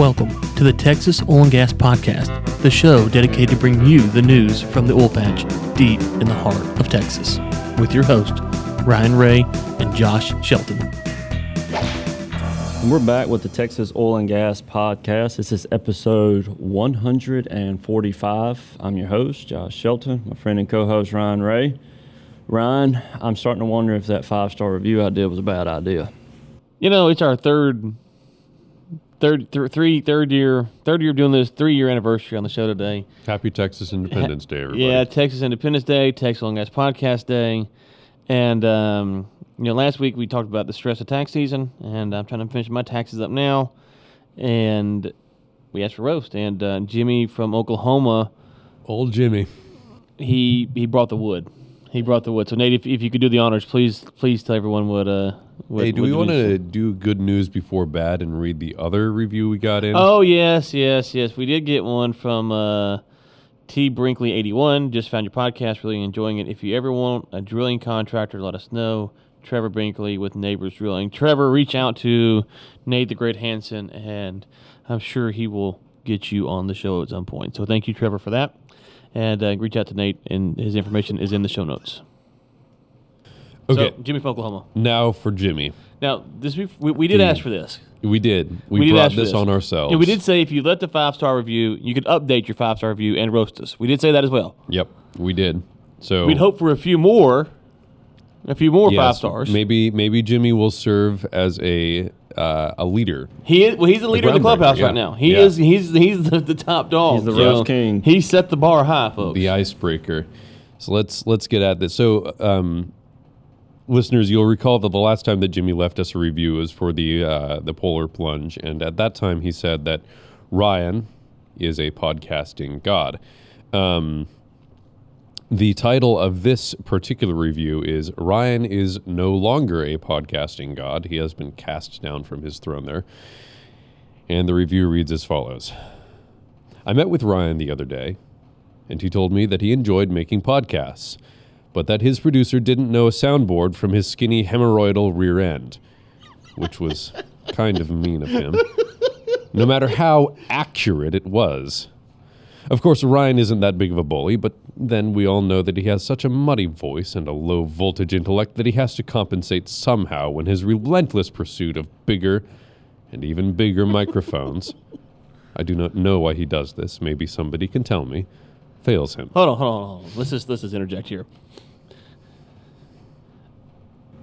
Welcome to the Texas Oil and Gas Podcast, the show dedicated to bring you the news from the oil patch deep in the heart of Texas, with your hosts, Ryan Ray and Josh Shelton. And we're back with the Texas Oil and Gas Podcast. This is episode 145. I'm your host, Josh Shelton, my friend and co-host, Ryan Ray. Ryan, I'm starting to wonder if that five-star review I did was a bad idea. You know, it's our third year of doing this, 3-year anniversary on the show today. Happy Texas Independence Day, everybody. Yeah, Texas Independence Day, Texas Oil and Gas Podcast Day. And, you know, last week we talked about the stress of tax season, and I'm trying to finish my taxes up now. And we asked for roast, and Jimmy from Oklahoma. Old Jimmy. He brought the wood. He brought the wood. So, Nate, if you could do the honors, please tell everyone what... Hey, do we want to do good news before bad and read the other review we got in? Oh, yes. We did get one from T. Brinkley 81. Just found your podcast. Really enjoying it. If you ever want a drilling contractor, let us know. Trevor Brinkley with Neighbors Drilling. Trevor, reach out to Nate the Great Hanson, and I'm sure he will get you on the show at some point. So thank you, Trevor, for that. And reach out to Nate, and his information is in the show notes. Okay. So, Jimmy from Oklahoma. Now for Jimmy. Now, this we did ask for this. We did. We brought this on ourselves. And we did say if you left a 5-star review, you could update your 5-star review and roast us. We did say that as well. Yep, we did. So we'd hope for a few more 5 stars. Maybe Jimmy will serve as a leader. He's the leader of the clubhouse right now. He is. He's the top dog. He's the roast king. He set the bar high, folks. The icebreaker. So let's get at this. So. Listeners, you'll recall that the last time that Jimmy left us a review was for the Polar Plunge, and at that time he said that Ryan is a podcasting god. The title of this particular review is Ryan is no longer a podcasting god. He has been cast down from his throne there. And the review reads as follows. I met with Ryan the other day, and he told me that he enjoyed making podcasts, but that his producer didn't know a soundboard from his skinny hemorrhoidal rear end, which was kind of mean of him, no matter how accurate it was. Of course, Ryan isn't that big of a bully, but then we all know that he has such a muddy voice and a low-voltage intellect that he has to compensate somehow when his relentless pursuit of bigger and even bigger microphones, I do not know why he does this, maybe somebody can tell me, fails him. Hold on. Let's just interject here.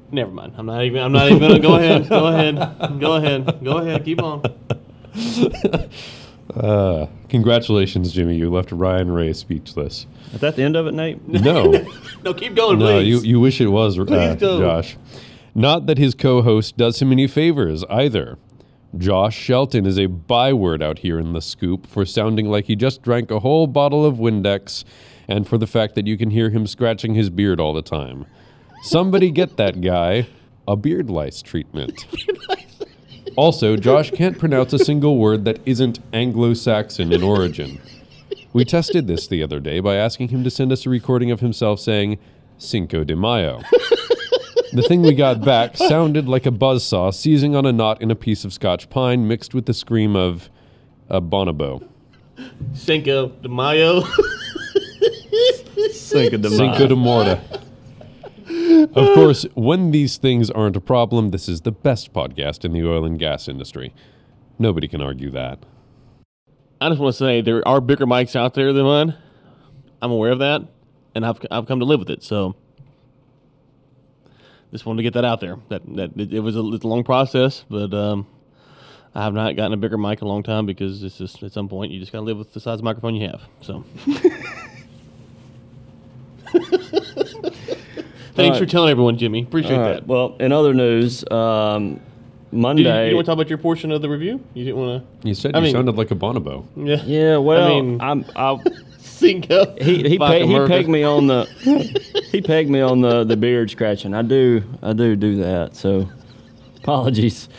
Never mind. I'm not even gonna go ahead. Keep on. Congratulations, Jimmy. You left Ryan Ray speechless. Is that the end of it, Nate? No. No, keep going, please. No, you wish it was, Josh. Not that his co-host does him any favors either. Josh Shelton is a byword out here in the scoop for sounding like he just drank a whole bottle of Windex and for the fact that you can hear him scratching his beard all the time. Somebody get that guy a beard lice treatment. Also, Josh can't pronounce a single word that isn't Anglo-Saxon in origin. We tested this the other day by asking him to send us a recording of himself saying Cinco de Mayo. The thing we got back sounded like a buzzsaw seizing on a knot in a piece of Scotch pine mixed with the scream of a bonobo. Cinco de Mayo. Cinco de Morta. Of course, when these things aren't a problem, this is the best podcast in the oil and gas industry. Nobody can argue that. I just want to say there are bigger mics out there than mine. I'm aware of that, and I've come to live with it, so... Just wanted to get that out there. It's a long process, but I have not gotten a bigger mic in a long time because it's just at some point you just gotta live with the size of the microphone you have. So, thanks for telling everyone, Jimmy. Appreciate that. Well, in other news, Monday. You want to talk about your portion of the review? You didn't want to. You said sounded like a bonobo. Yeah. Yeah. Well, I mean, He pegged me on the the beard scratching. I do that. So apologies.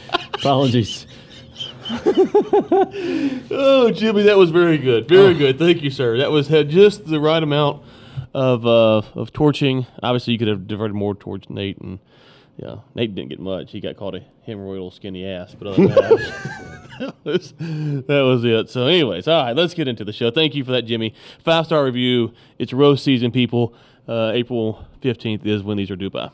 Oh, Jimmy, that was very good. Very good. Thank you, sir. That had just the right amount of torching. Obviously, you could have diverted more towards Nate and Yeah, Nate didn't get much. He got called a hemorrhoidal skinny ass, but other than that was it. So anyways, all right, let's get into the show. Thank you for that, Jimmy. 5-star review. It's roast season, people. April 15th is when these are due by.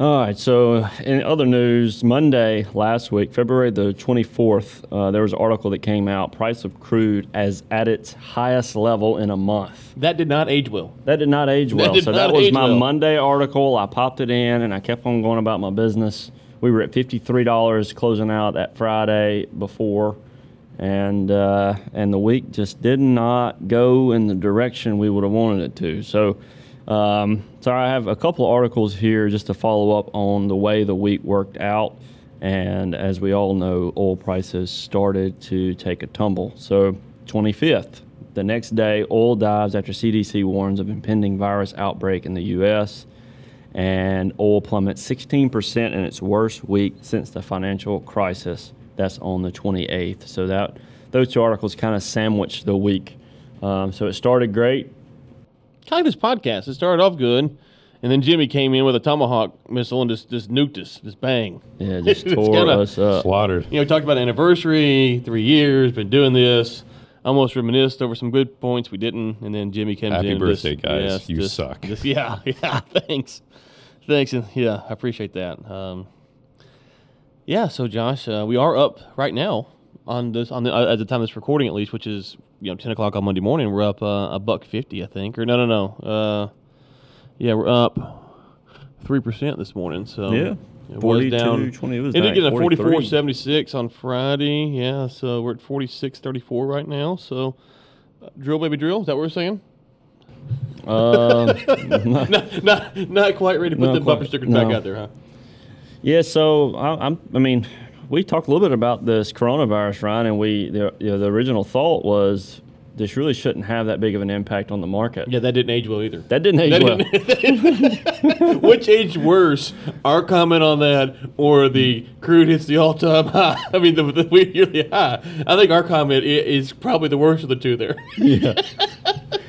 All right, so in other news, Monday last week, February the 24th, there was an article that came out, price of crude as at its highest level in a month. That did not age well. So that was my Monday article. I popped it in, and I kept on going about my business. We were at $53 closing out that Friday before, and the week just did not go in the direction we would have wanted it to. So I have a couple of articles here just to follow up on the way the week worked out. And as we all know, oil prices started to take a tumble. So 25th, the next day, oil dives after CDC warns of impending virus outbreak in the U.S. And oil plummets 16% in its worst week since the financial crisis. That's on the 28th. So that those two articles kind of sandwiched the week. So it started great. Kind of this podcast. It started off good, and then Jimmy came in with a tomahawk missile and just nuked us. Just bang. Yeah, just tore us up. Slaughtered. You know, we talked about anniversary, 3 years, been doing this, almost reminisced over some good points we didn't, and then Jimmy came in. Happy birthday, guys. Yes, you suck. Thanks. And yeah, I appreciate that. Yeah, so Josh, we are up right now on this, at the time of this recording at least, which is 10 o'clock on Monday morning. We're up $1.50, I think, or no. Yeah, we're up 3% this morning. So yeah, it was down. 20, it did get a 44.76 on Friday. Yeah, so we're at 46.34 right now. So drill, baby, drill. Is that what we're saying? Not quite ready to put the bumper stickers back out there, huh? Yeah. So I mean. We talked a little bit about this coronavirus, Ryan, and the original thought was this really shouldn't have that big of an impact on the market. Yeah, that didn't age well either. Which aged worse, our comment on that or the crude hits the all-time high? I mean, the yearly high. I think our comment is probably the worst of the two there. Yeah.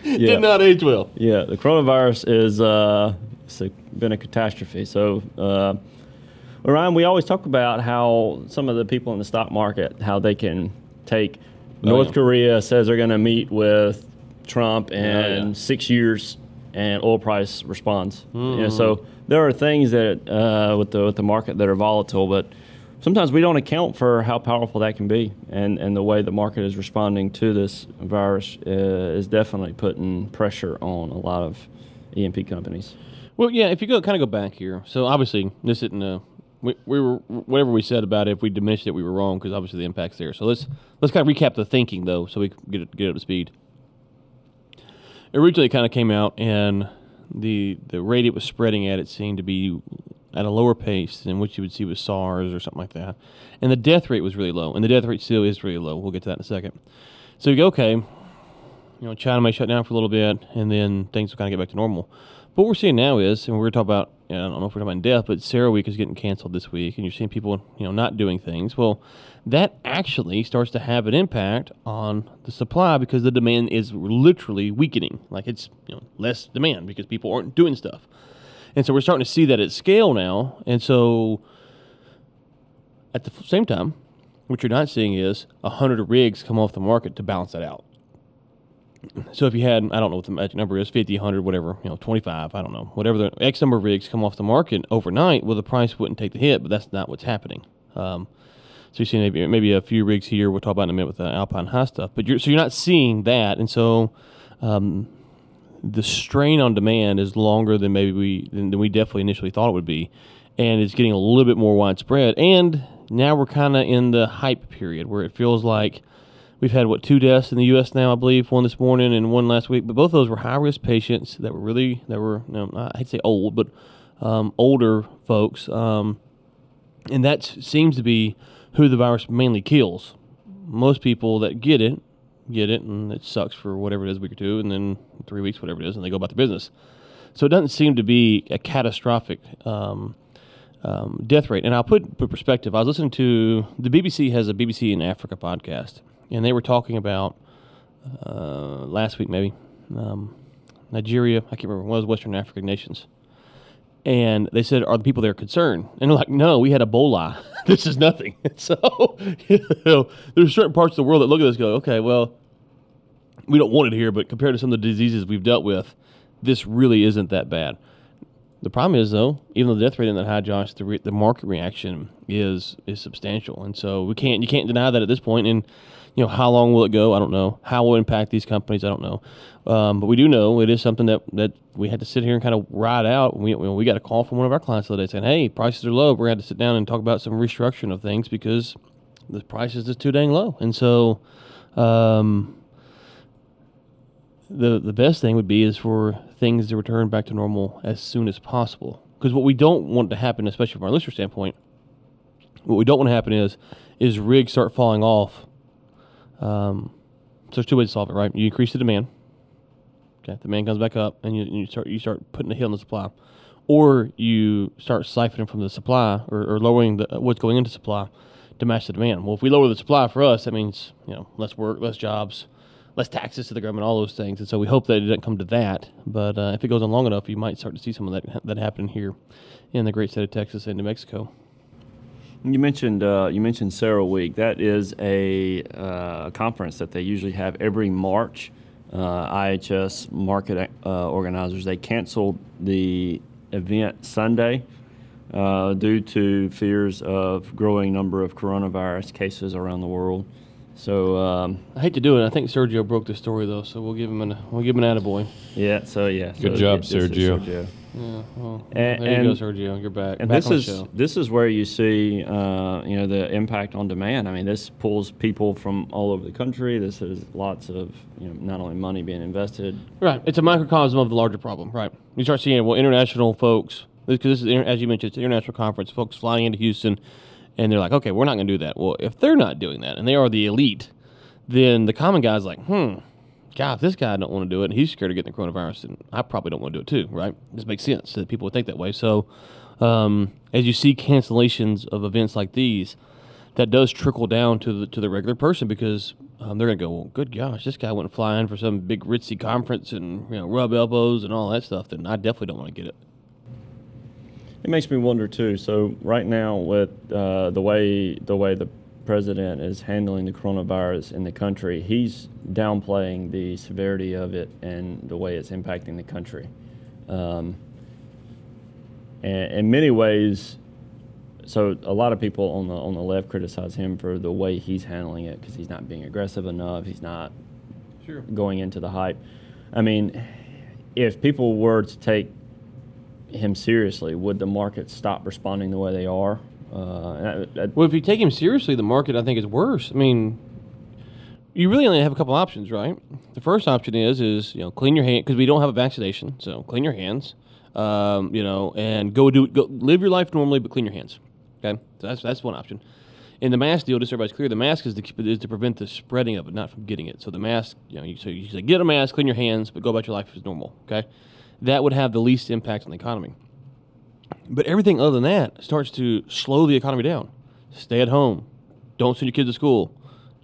Did not age well. Yeah, the coronavirus is been a catastrophe. So... Well, Ryan, we always talk about how some of the people in the stock market, how they can take North Korea says they're going to meet with Trump in 6 years, and oil price responds. Mm-hmm. Yeah, so there are things that with the market that are volatile, but sometimes we don't account for how powerful that can be, and the way the market is responding to this virus is definitely putting pressure on a lot of E&P companies. Well, yeah, if you go back here, so obviously this isn't a... We were, whatever we said about it, if we diminished it, we were wrong because obviously the impact's there. So let's kind of recap the thinking, though, so we can get up to speed. Originally, it kind of came out, and the rate it was spreading at, it seemed to be at a lower pace than what you would see with SARS or something like that. And the death rate was really low, and the death rate still is really low. We'll get to that in a second. So you go, okay, China may shut down for a little bit, and then things will kind of get back to normal. What we're seeing now is, and we're talking about, I don't know if we're talking about death, but CERA Week is getting canceled this week, and you're seeing people, not doing things. Well, that actually starts to have an impact on the supply because the demand is literally weakening. Like it's less demand because people aren't doing stuff, and so we're starting to see that at scale now. And so, at the same time, what you're not seeing is 100 rigs come off the market to balance that out. So if you had, I don't know what the magic number is, 50, 100, whatever, 25, I don't know, whatever the X number of rigs come off the market overnight, well, the price wouldn't take the hit, but that's not what's happening. So you're seeing maybe a few rigs here. We'll talk about in a minute with the Alpine High stuff, but you're not seeing that. And so the strain on demand is longer than we definitely initially thought it would be. And it's getting a little bit more widespread. And now we're kind of in the hype period where it feels like, we've had, 2 deaths in the U.S. now, I believe, one this morning and one last week. But both of those were high-risk patients that were older folks. And that seems to be who the virus mainly kills. Most people that get it, and it sucks for whatever it is, a week or two, and then 3 weeks, whatever it is, and they go about their business. So it doesn't seem to be a catastrophic death rate. And I'll put perspective. I was listening to the BBC has a BBC in Africa podcast. And they were talking about, last week maybe, Nigeria, I can't remember, one of those Western African nations. And they said, are the people there concerned? And they're like, no, we had Ebola. This is nothing. So, you know, there's certain parts of the world that look at this and go, okay, well, we don't want it here, but compared to some of the diseases we've dealt with, this really isn't that bad. The problem is, though, even though the death rate isn't that high, Josh, the market reaction is substantial. And so you can't deny that at this point. And, you know, how long will it go? I don't know. How will it impact these companies? I don't know. But we do know it is something that we had to sit here and kind of ride out. We got a call from one of our clients the other day saying, hey, prices are low. We're going to have to sit down and talk about some restructuring of things because the price is just too dang low. And so the best thing would be is for things to return back to normal as soon as possible. Because what we don't want to happen, especially from our listener standpoint, what we don't want to happen is rigs start falling off. So there's two ways to solve it, right? You increase the demand. Okay, demand comes back up, and you start putting a hit on the supply, or you start siphoning from the supply or lowering what's going into supply to match the demand. Well, if we lower the supply for us, that means, you know, less work, less jobs, less taxes to the government, all those things. And so we hope that it doesn't come to that. But if it goes on long enough, you might start to see some of that happening here in the great state of Texas and New Mexico. You mentioned CERA Week. That is a conference that they usually have every March. IHS Market organizers, they canceled the event Sunday due to fears of growing number of coronavirus cases around the world. So I hate to do it. I think Sergio broke the story though, so we'll give him an attaboy. Yeah. So yeah. Good job, Sergio. Yeah, well, there you go, Sergio. You're back. And this is where you see, you know, the impact on demand. I mean, this pulls people from all over the country. This is lots of, you know, not only money being invested. Right. It's a microcosm of the larger problem. Right. You start seeing, well, international folks, because this is, as you mentioned, it's an international conference. Folks flying into Houston, and they're like, okay, we're not going to do that. Well, if they're not doing that, and they are the elite, then the common guy's like, God, if this guy don't want to do it, and he's scared of getting the coronavirus, and I probably don't want to do it too, right? This makes sense that people would think that way. So as you see cancellations of events like these, that does trickle down to the regular person because they're going to go, well, good gosh, this guy wouldn't fly in for some big ritzy conference and, you know, rub elbows and all that stuff, then I definitely don't want to get it. It makes me wonder too. So right now with the way the president is handling the coronavirus in the country, he's downplaying the severity of it and the way it's impacting the country. And in many ways, so a lot of people on the left criticize him for the way he's handling it because he's not being aggressive enough. He's not going into the hype. I mean, if people were to take him seriously, would the market stop responding the way they are? Well, if you take him seriously, the market, I think, is worse. I mean, you really only have a couple options, right? The first option is, you know, clean your hands, because we don't have a vaccination, so clean your hands, you know, and go live your life normally, but clean your hands, okay? So that's one option. And the mask deal, just so everybody's clear, the mask is to prevent the spreading of it, not from getting it. So the mask, you know, so you say, get a mask, clean your hands, but go about your life as normal, okay? That would have the least impact on the economy. But everything other than that starts to slow the economy down. Stay at home. Don't send your kids to school.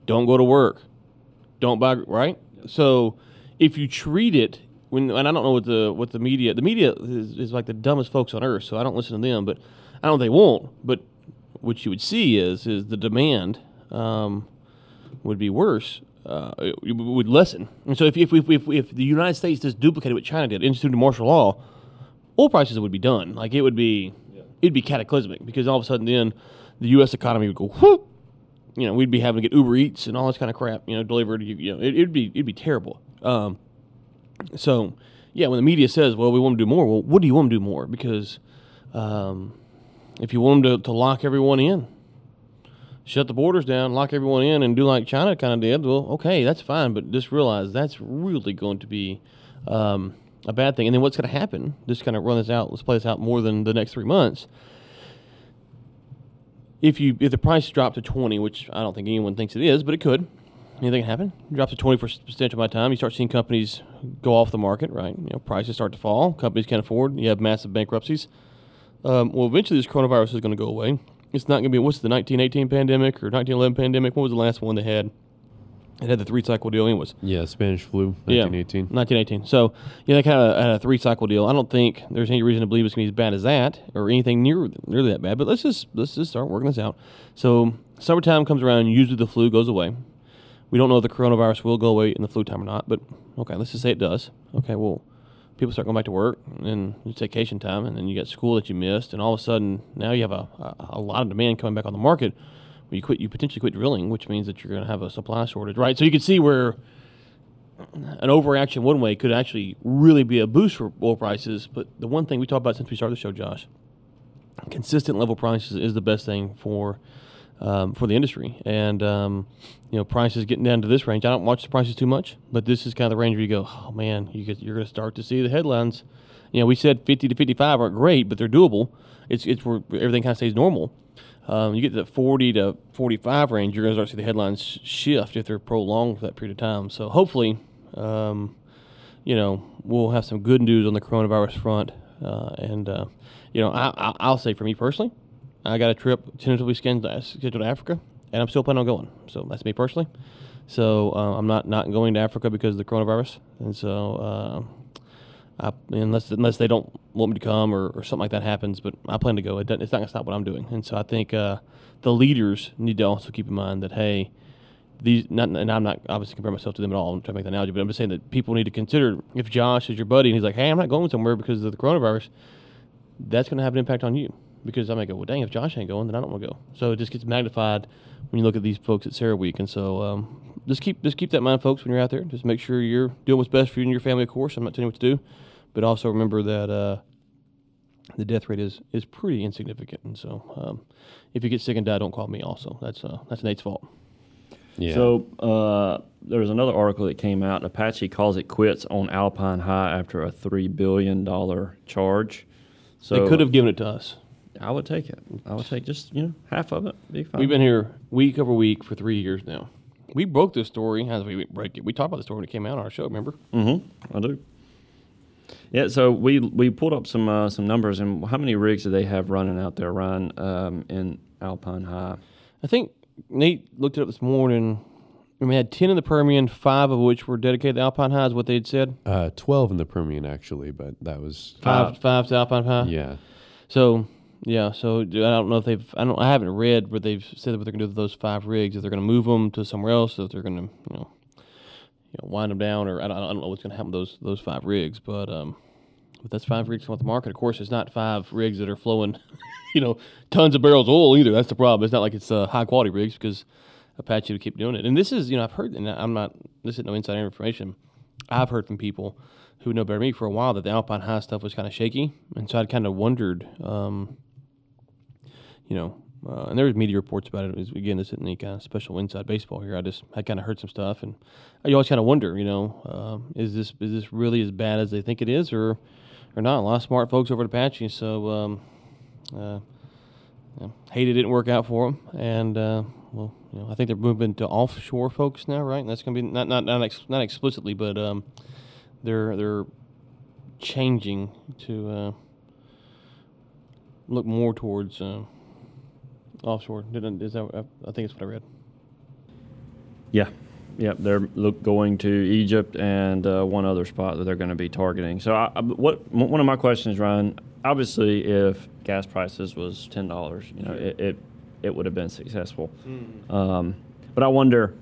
Don't go to work. Don't buy, right? So if you treat it, and I don't know what the media, is like the dumbest folks on earth, so I don't listen to them, but I don't think they won't. But what you would see is the demand would be worse. It would lessen. And so if the United States just duplicated what China did, instituted martial law, oil prices would be done. Like, it would be, it'd be cataclysmic because all of a sudden then the U.S. economy would go, whoop. You know, we'd be having to get Uber Eats and all this kind of crap, you know, delivered. You know, it'd be terrible. So, yeah, when the media says, well, we want to do more, well, what do you want them to do more? Because if you want them to lock everyone in, shut the borders down, lock everyone in, and do like China kind of did, well, okay, that's fine. But just realize that's really going to be a bad thing. And then what's going to happen, just kind of run this out, let's play this out more than the next 3 months. If the price dropped to 20, which I don't think anyone thinks it is, but it could, anything can happen. It drops to 20 for a substantial amount of time. You start seeing companies go off the market, right? You know, prices start to fall. Companies can't afford. You have massive bankruptcies. Well, eventually this coronavirus is going to go away. It's not going to be, what's the 1918 pandemic or 1911 pandemic? What was the last one they had? It had the three-cycle deal anyways. Yeah, Spanish flu, 1918. Yeah, 1918. So, they kind of had a three-cycle deal. I don't think there's any reason to believe it's going to be as bad as that or anything nearly that bad, but let's just start working this out. So, summertime comes around, usually the flu goes away. We don't know if the coronavirus will go away in the flu time or not, but, okay, let's just say it does. Okay, well, people start going back to work, and it's vacation time, and then you got school that you missed, and all of a sudden, now you have a lot of demand coming back on the market. You potentially quit drilling, which means that you're going to have a supply shortage, right? So you can see where an overaction one way could actually really be a boost for oil prices. But the one thing we talked about since we started the show, Josh, consistent level prices is the best thing for the industry. And prices getting down to this range. I don't watch the prices too much, but this is kind of the range where you go, oh man, you're going to start to see the headlines. We said 50 to 55 aren't great, but they're doable. It's where everything kind of stays normal. You get to the 40 to 45 range, you're going to start to see the headlines shift if they're prolonged for that period of time. So hopefully, we'll have some good news on the coronavirus front. I'll say for me personally, I got a trip tentatively scheduled to Africa, and I'm still planning on going. So that's me personally. So I'm not going to Africa because of the coronavirus. And so unless they don't want me to come or something like that happens, but I plan to go. It's not going to stop what I'm doing. And so I think the leaders need to also keep in mind that, hey, and I'm not obviously comparing myself to them at all. I'm trying to make that analogy, but I'm just saying that people need to consider if Josh is your buddy and he's like, hey, I'm not going somewhere because of the coronavirus, that's going to have an impact on you. Because I may go, well, dang, if Josh ain't going, then I don't want to go. So it just gets magnified when you look at these folks at CERA Week. And so just keep that in mind, folks, when you're out there. Just make sure you're doing what's best for you and your family, of course. I'm not telling you what to do. But also remember that the death rate is pretty insignificant. And so if you get sick and die, don't call me also. That's Nate's fault. Yeah. So there was another article that came out. Apache calls it quits on Alpine High after a $3 billion charge. So they could have given it to us. I would take it. I would take just, half of it. Be fine. We've been here week over week for 3 years now. We broke this story. How did we break it? We talked about the story when it came out on our show, remember? Mm-hmm. I do. Yeah, so we pulled up some numbers. And how many rigs do they have running out there, Ryan, in Alpine High? I think Nate looked it up this morning. And we had 10 in the Permian, 5 of which were dedicated to Alpine High, is what they'd said. 12 in the Permian, actually, but that was... Five to Alpine High? Yeah. So... Yeah, so I don't know if they've – I haven't read where they've said what they're going to do with those 5 rigs, if they're going to move them to somewhere else, if they're going to, wind them down, or I don't know what's going to happen with those 5 rigs. But that's 5 rigs on the market. Of course, it's not 5 rigs that are flowing, tons of barrels of oil either. That's the problem. It's not like it's high-quality rigs because Apache would keep doing it. And this is – I've heard – and I'm not – this isn't no inside information. I've heard from people who know better than me for a while that the Alpine High stuff was kind of shaky. And so I'd kind of wondered – and there was media reports about it. Again, this isn't any kind of special inside baseball here. I kind of heard some stuff, and I always kind of wonder, is this really as bad as they think it is, or not? A lot of smart folks over at Apache, so hate it didn't work out for them, and I think they're moving to offshore folks now, right? And that's going to be not explicitly, but they're changing to. Look more towards offshore. I think it's what I read. Yeah, they're going to Egypt and one other spot that they're going to be targeting. So, one of my questions, Ryan? Obviously, if gas prices was $10, it would have been successful. Mm. But I wonder,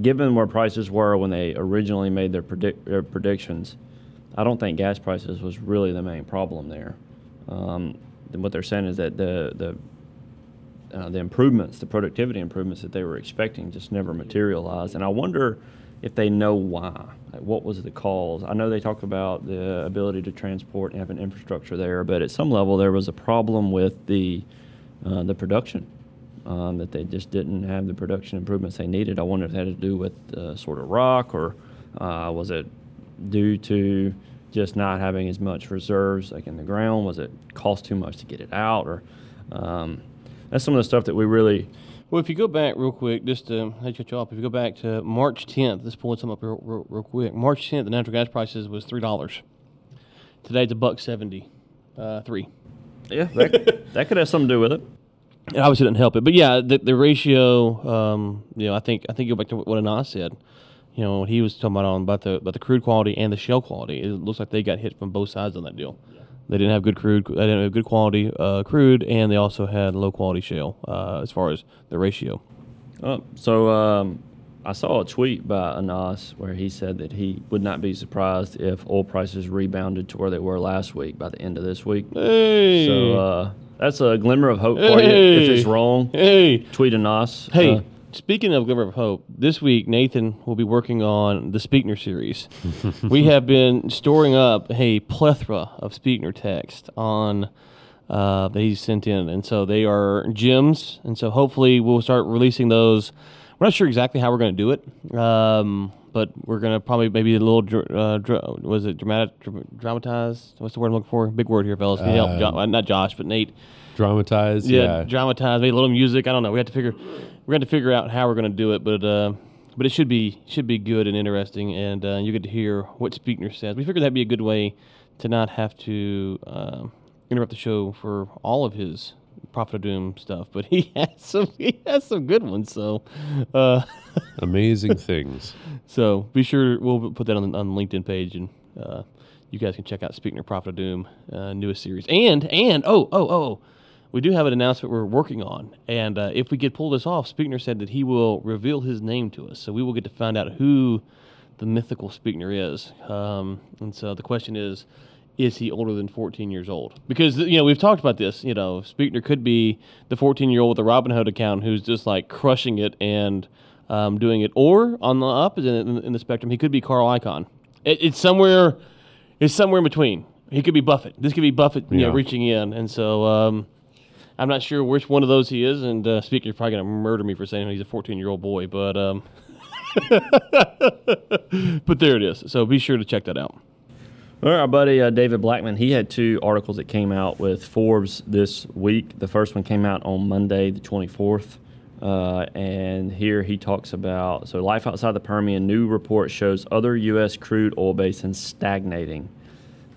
given where prices were when they originally made their predictions, I don't think gas prices was really the main problem there. What they're saying is that the improvements, the productivity improvements that they were expecting just never materialized. And I wonder if they know why. Like, what was the cause? I know they talk about the ability to transport and have an infrastructure there, but at some level there was a problem with the production, that they just didn't have the production improvements they needed. I wonder if that had to do with sort of rock, or was it due to just not having as much reserves like in the ground? Was it cost too much to get it out? Or that's some of the stuff that we really... Well, if you go back real quick, just to cut you off, if you go back to March 10th, let's pull something up real quick. March 10th, the natural gas prices was $3. Today it's $1.73. Yeah, that could have something to do with it. It obviously didn't help it, but yeah, the ratio. I think you go back to what Anas said. You know, he was talking about the crude quality and the shell quality. It looks like they got hit from both sides on that deal. Yeah. They didn't have good crude. They didn't have good quality crude, and they also had low quality shale as far as the ratio. I saw a tweet by Anas where he said that he would not be surprised if oil prices rebounded to where they were last week by the end of this week. Hey. So that's a glimmer of hope for you. If it's wrong, tweet Anas. Hey, speaking of glimmer of hope, this week Nathan will be working on the Speakner series. We have been storing up a plethora of Speakner text on that he sent in, and so they are gems, and so hopefully we'll start releasing those. We're not sure exactly how we're going to do it, but we're going to probably maybe a little, dramatized? What's the word I'm looking for? Big word here, fellas. Need help. Not Josh, but Nate. Dramatize, yeah. Dramatize, maybe a little music. I don't know. We're going to figure out how we're going to do it, but it should be good and interesting, and you get to hear what Speakner says. We figured that'd be a good way to not have to interrupt the show for all of his Prophet of Doom stuff, but he has some good ones. So amazing things. So be sure we'll put that on the LinkedIn page, and you guys can check out Speakner Prophet of Doom newest series. And we do have an announcement we're working on, and if we get pulled this off, Speakner said that he will reveal his name to us, so we will get to find out who the mythical Speakner is. And so the question is. Is he older than 14 years old? Because, we've talked about this. Speakner could be the 14-year-old with a Robinhood account who's just, like, crushing it and doing it. Or, on the up in the spectrum, he could be Carl Icahn. It's somewhere in between. He could be Buffett. This could be Buffett, reaching in. And so I'm not sure which one of those he is. And Speakner's probably going to murder me for saying he's a 14-year-old boy. But, but there it is. So be sure to check that out. Well, our buddy David Blackman, he had two articles that came out with Forbes this week. The first one came out on Monday, the 24th, and here he talks about, so life outside the Permian, new report shows other U.S. crude oil basins stagnating.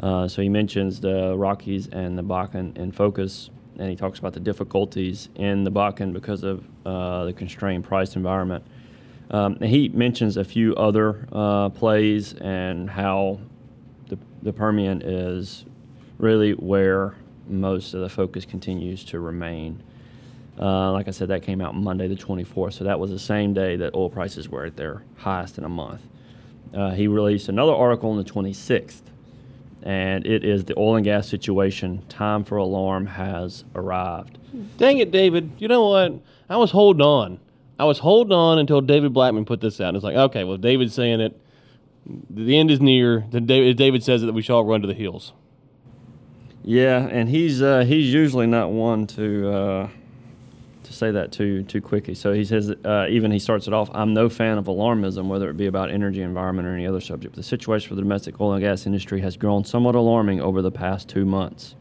So he mentions the Rockies and the Bakken in focus, and he talks about the difficulties in the Bakken because of the constrained price environment. And he mentions a few other plays and how the Permian is really where most of the focus continues to remain. Like I said, that came out Monday the 24th, so that was the same day that oil prices were at their highest in a month. He released another article on the 26th, and it is the oil and gas situation. Time for alarm has arrived. Dang it, David. You know what? I was holding on until David Blackman put this out. And it's like, okay, well, David's saying it. The end is near. David says that we shall run to the hills. Yeah, and he's usually not one to say that too quickly. So he says, even he starts it off, I'm no fan of alarmism, whether it be about energy, environment, or any other subject. The situation for the domestic oil and gas industry has grown somewhat alarming over the past 2 months.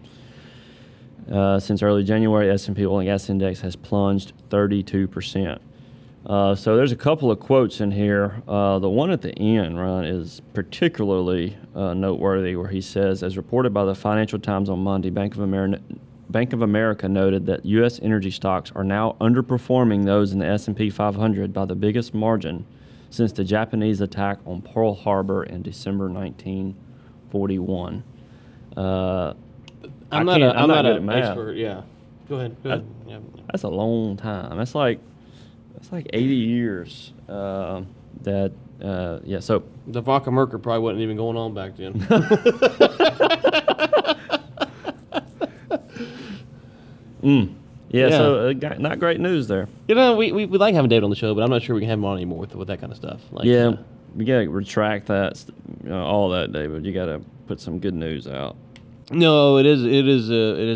Since early January, S&P oil and gas index has plunged 32%. So there's a couple of quotes in here. The one at the end, Ryan, is particularly noteworthy, where he says, as reported by the Financial Times on Monday, Bank of America noted that U.S. energy stocks are now underperforming those in the S&P 500 by the biggest margin since the Japanese attack on Pearl Harbor in December 1941. I'm not an expert, yeah. Go ahead. That's a long time. It's like 80 years so... The Vodka-Murker probably wasn't even going on back then. Yeah, so not great news there. We like having David on the show, but I'm not sure we can have him on anymore with that kind of stuff. You got to retract that, all that, David. You got to put some good news out. No, it is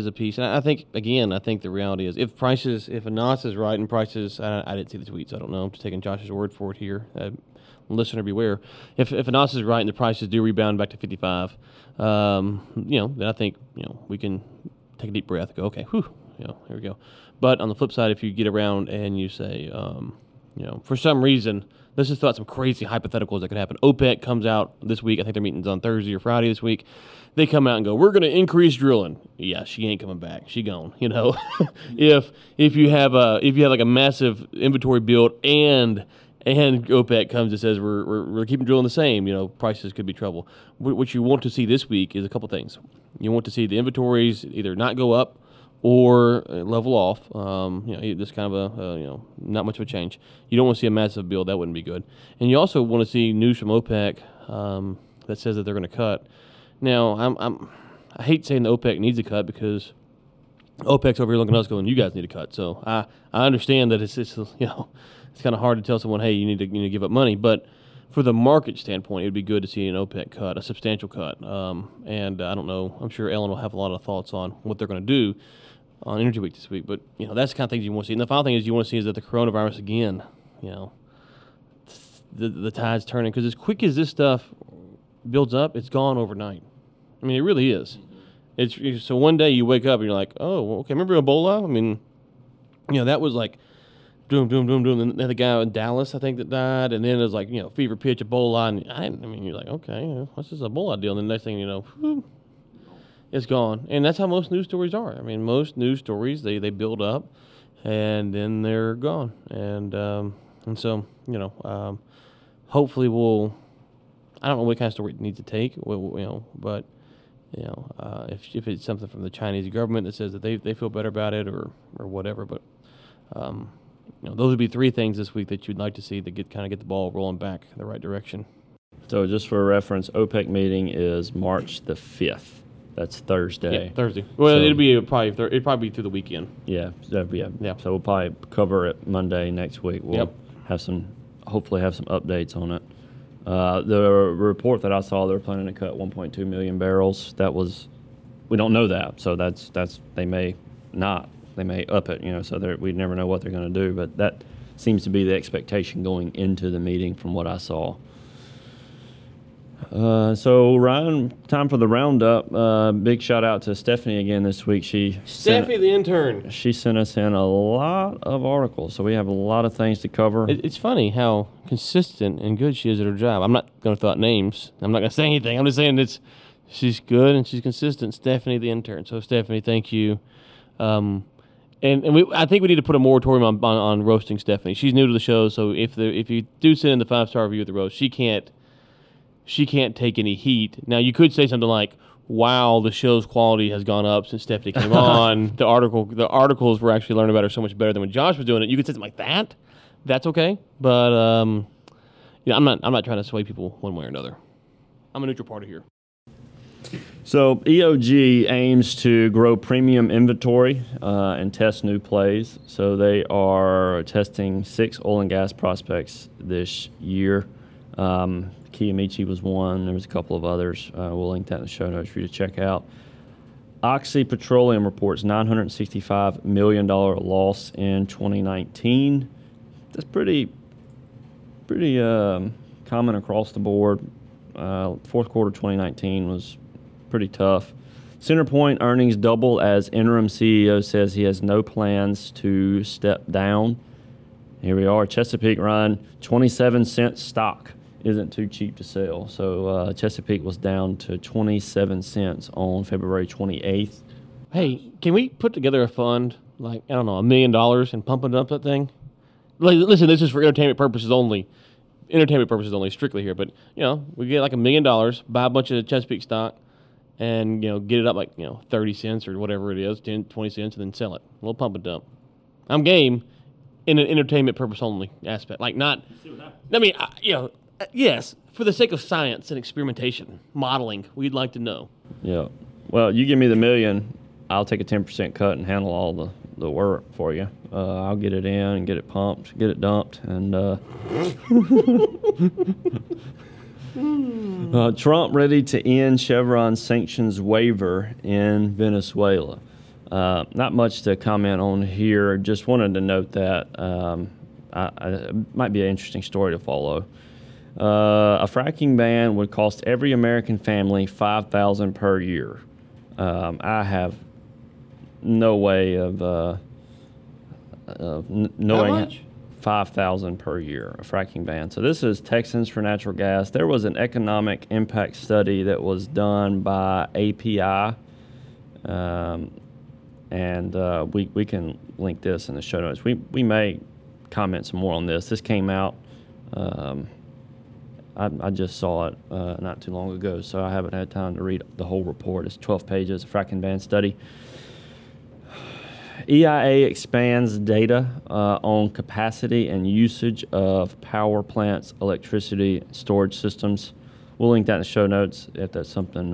a piece, and I think the reality is if Anas is right and prices, I didn't see the tweets, I don't know, I'm just taking Josh's word for it here. Listener beware. If Anas is right and the prices do rebound back to 55, then I think we can take a deep breath and go, okay, here we go. But on the flip side, if you get around and you say you know, for some reason, let's just throw out some crazy hypotheticals that could happen. OPEC comes out this week. I think their meeting's on Thursday or Friday this week. They come out and go, we're going to increase drilling. Yeah, she ain't coming back. She gone, you know. if you have like a massive inventory build and OPEC comes and says we're keeping drilling the same, you know, prices could be trouble. What you want to see this week is a couple things. You want to see the inventories either not go up or level off. You know, this kind of a not much of a change. You don't want to see a massive build. That wouldn't be good. And you also want to see news from OPEC that says that they're going to cut. Now, I hate saying that OPEC needs a cut because OPEC's over here looking at us going, you guys need a cut. So I understand that it's kind of hard to tell someone, hey, you need to give up money. But for the market standpoint, it would be good to see an OPEC cut, a substantial cut. And I don't know. I'm sure Ellen will have a lot of thoughts on what they're going to do on Energy Week this week. But, you know, that's the kind of things you want to see. And the final thing is you want to see is that the coronavirus, again, you know, the tide's turning. Because as quick as this stuff builds up, it's gone overnight. I mean, it really is. It's so one day you wake up and you're like, oh, okay, remember Ebola? I mean, you know, that was like doom. And then the guy in Dallas, I think, that died. And then it was like, you know, fever pitch, Ebola. And I mean, you're like, okay, what's this Ebola deal? And the next thing you know, it's gone. And that's how most news stories are. I mean, most news stories, they build up and then they're gone. And so, you know, hopefully I don't know what kind of story it needs to take, but, you know, if it's something from the Chinese government that says that they feel better about it or whatever, but, you know, those would be three things this week that you'd like to see to get the ball rolling back in the right direction. So just for reference, OPEC meeting is March the 5th. That's Thursday. Yeah, Thursday. Well, so, it'd probably be through the weekend. Yeah. So we'll probably cover it Monday next week. We'll hopefully have some updates on it. The report that I saw, they're planning to cut 1.2 million barrels. We don't know that, so that's they may not. They may up it, you know, so we never know what they're going to do. But that seems to be the expectation going into the meeting from what I saw. So, Ryan, time for the roundup. Big shout-out to Stephanie again this week. Stephanie, the intern. She sent us in a lot of articles, so we have a lot of things to cover. It's funny how consistent and good she is at her job. I'm not going to throw out names. I'm not going to say anything. I'm just saying she's good and she's consistent. Stephanie, the intern. So, Stephanie, thank you. I think we need to put a moratorium on roasting Stephanie. She's new to the show, so if you do send in the 5-star review of the roast, she can't take any heat. Now, you could say something like, wow, the show's quality has gone up since Stephanie came on. The articles we're actually learning about are so much better than when Josh was doing it. You could say something like that. That's okay. But you know, I'm not trying to sway people one way or another. I'm a neutral party here. So EOG aims to grow premium inventory and test new plays. So they are testing 6 oil and gas prospects this year. Kiyomichi was one. There was a couple of others. We'll link that in the show notes for you to check out. Oxy Petroleum reports $965 million loss in 2019. That's pretty common across the board. Fourth quarter 2019 was pretty tough. CenterPoint earnings double as interim CEO says he has no plans to step down. Here we are. Chesapeake, Ryan, 27-cent stock. Isn't too cheap to sell. So Chesapeake was down to 27 cents on February 28th. Hey, can we put together a fund, like, I don't know, $1 million and pump it up that thing? Like, listen, this is for entertainment purposes only. Entertainment purposes only, strictly here. But, you know, we get like $1 million, buy a bunch of Chesapeake stock, and, you know, get it up like, you know, 30 cents or whatever it is, 10, 20 cents, and then sell it. A little pump and dump. I'm game in an entertainment purpose only aspect. Like, not, I mean, you know, yes, for the sake of science and experimentation, modeling, we'd like to know. Yeah. Well, you give me the $1 million, I'll take a 10% cut and handle all the work for you. I'll get it in and get it pumped, get it dumped, and... Trump ready to end Chevron sanctions waiver in Venezuela. Not much to comment on here. Just wanted to note that it might be an interesting story to follow. A fracking ban would cost every American family $5,000 per year. I have no way of knowing. How much? $5,000 per year, a fracking ban. So this is Texans for Natural Gas. There was an economic impact study that was done by API, and we can link this in the show notes. We may comment some more on this. This came out, I just saw it not too long ago, so I haven't had time to read the whole report. It's 12 pages, a fracking ban study. EIA expands data on capacity and usage of power plants, electricity, storage systems. We'll link that in the show notes if that's something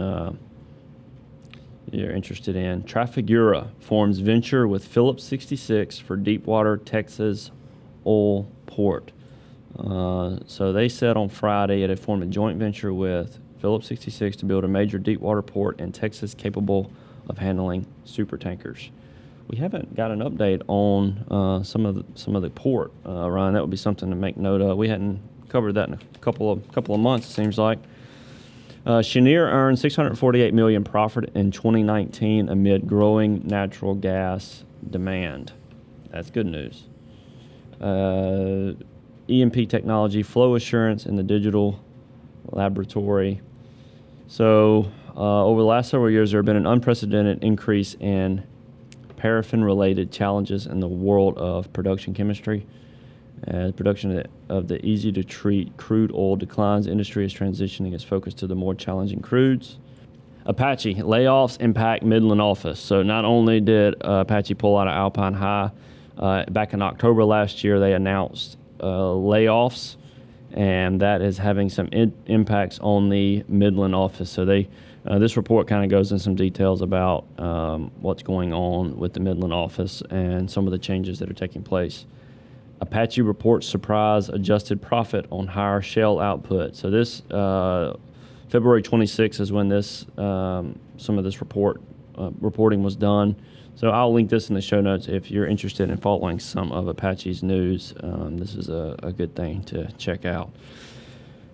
you're interested in. Trafigura forms venture with Phillips 66 for Deepwater, Texas oil port. So they said on Friday they formed a joint venture with Phillips 66 to build a major deepwater port in Texas capable of handling supertankers. We haven't got an update on some of the port, Ryan. That would be something to make note of. We hadn't covered that in a couple of months, it seems like. Cheniere earned $648 million profit in 2019 amid growing natural gas demand. That's good news. EMP technology, flow assurance in the digital laboratory. So over the last several years, there have been an unprecedented increase in paraffin-related challenges in the world of production chemistry. As production of the easy-to-treat crude oil declines, industry is transitioning its focus to the more challenging crudes. Apache, layoffs impact Midland office. So not only did Apache pull out of Alpine High, back in October last year they announced layoffs, and that is having some impacts on the Midland office. So they this report kind of goes in some details about what's going on with the Midland office and some of the changes that are taking place. Apache reports surprise adjusted profit on higher shale output. So this February 26th is when this some of this reporting was done. So I'll link this in the show notes if you're interested in following some of Apache's news. This is a good thing to check out.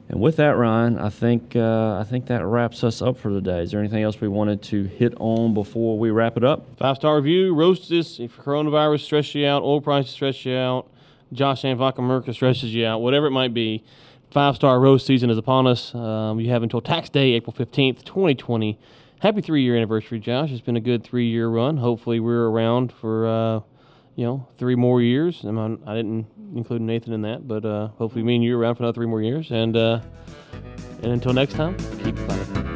And with that, Ryan, I think that wraps us up for the day. Is there anything else we wanted to hit on before we wrap it up? 5-star review, roast this. If coronavirus stresses you out, oil prices stress you out, Josh and Vodka-Murker stresses you out, whatever it might be, 5-star roast season is upon us. You have until tax day, April 15th, 2020. Happy 3-year anniversary, Josh. It's been a good 3-year run. Hopefully we're around for 3 more years. I didn't include Nathan in that, but hopefully me and you are around for another 3 more years. And until next time, keep fighting.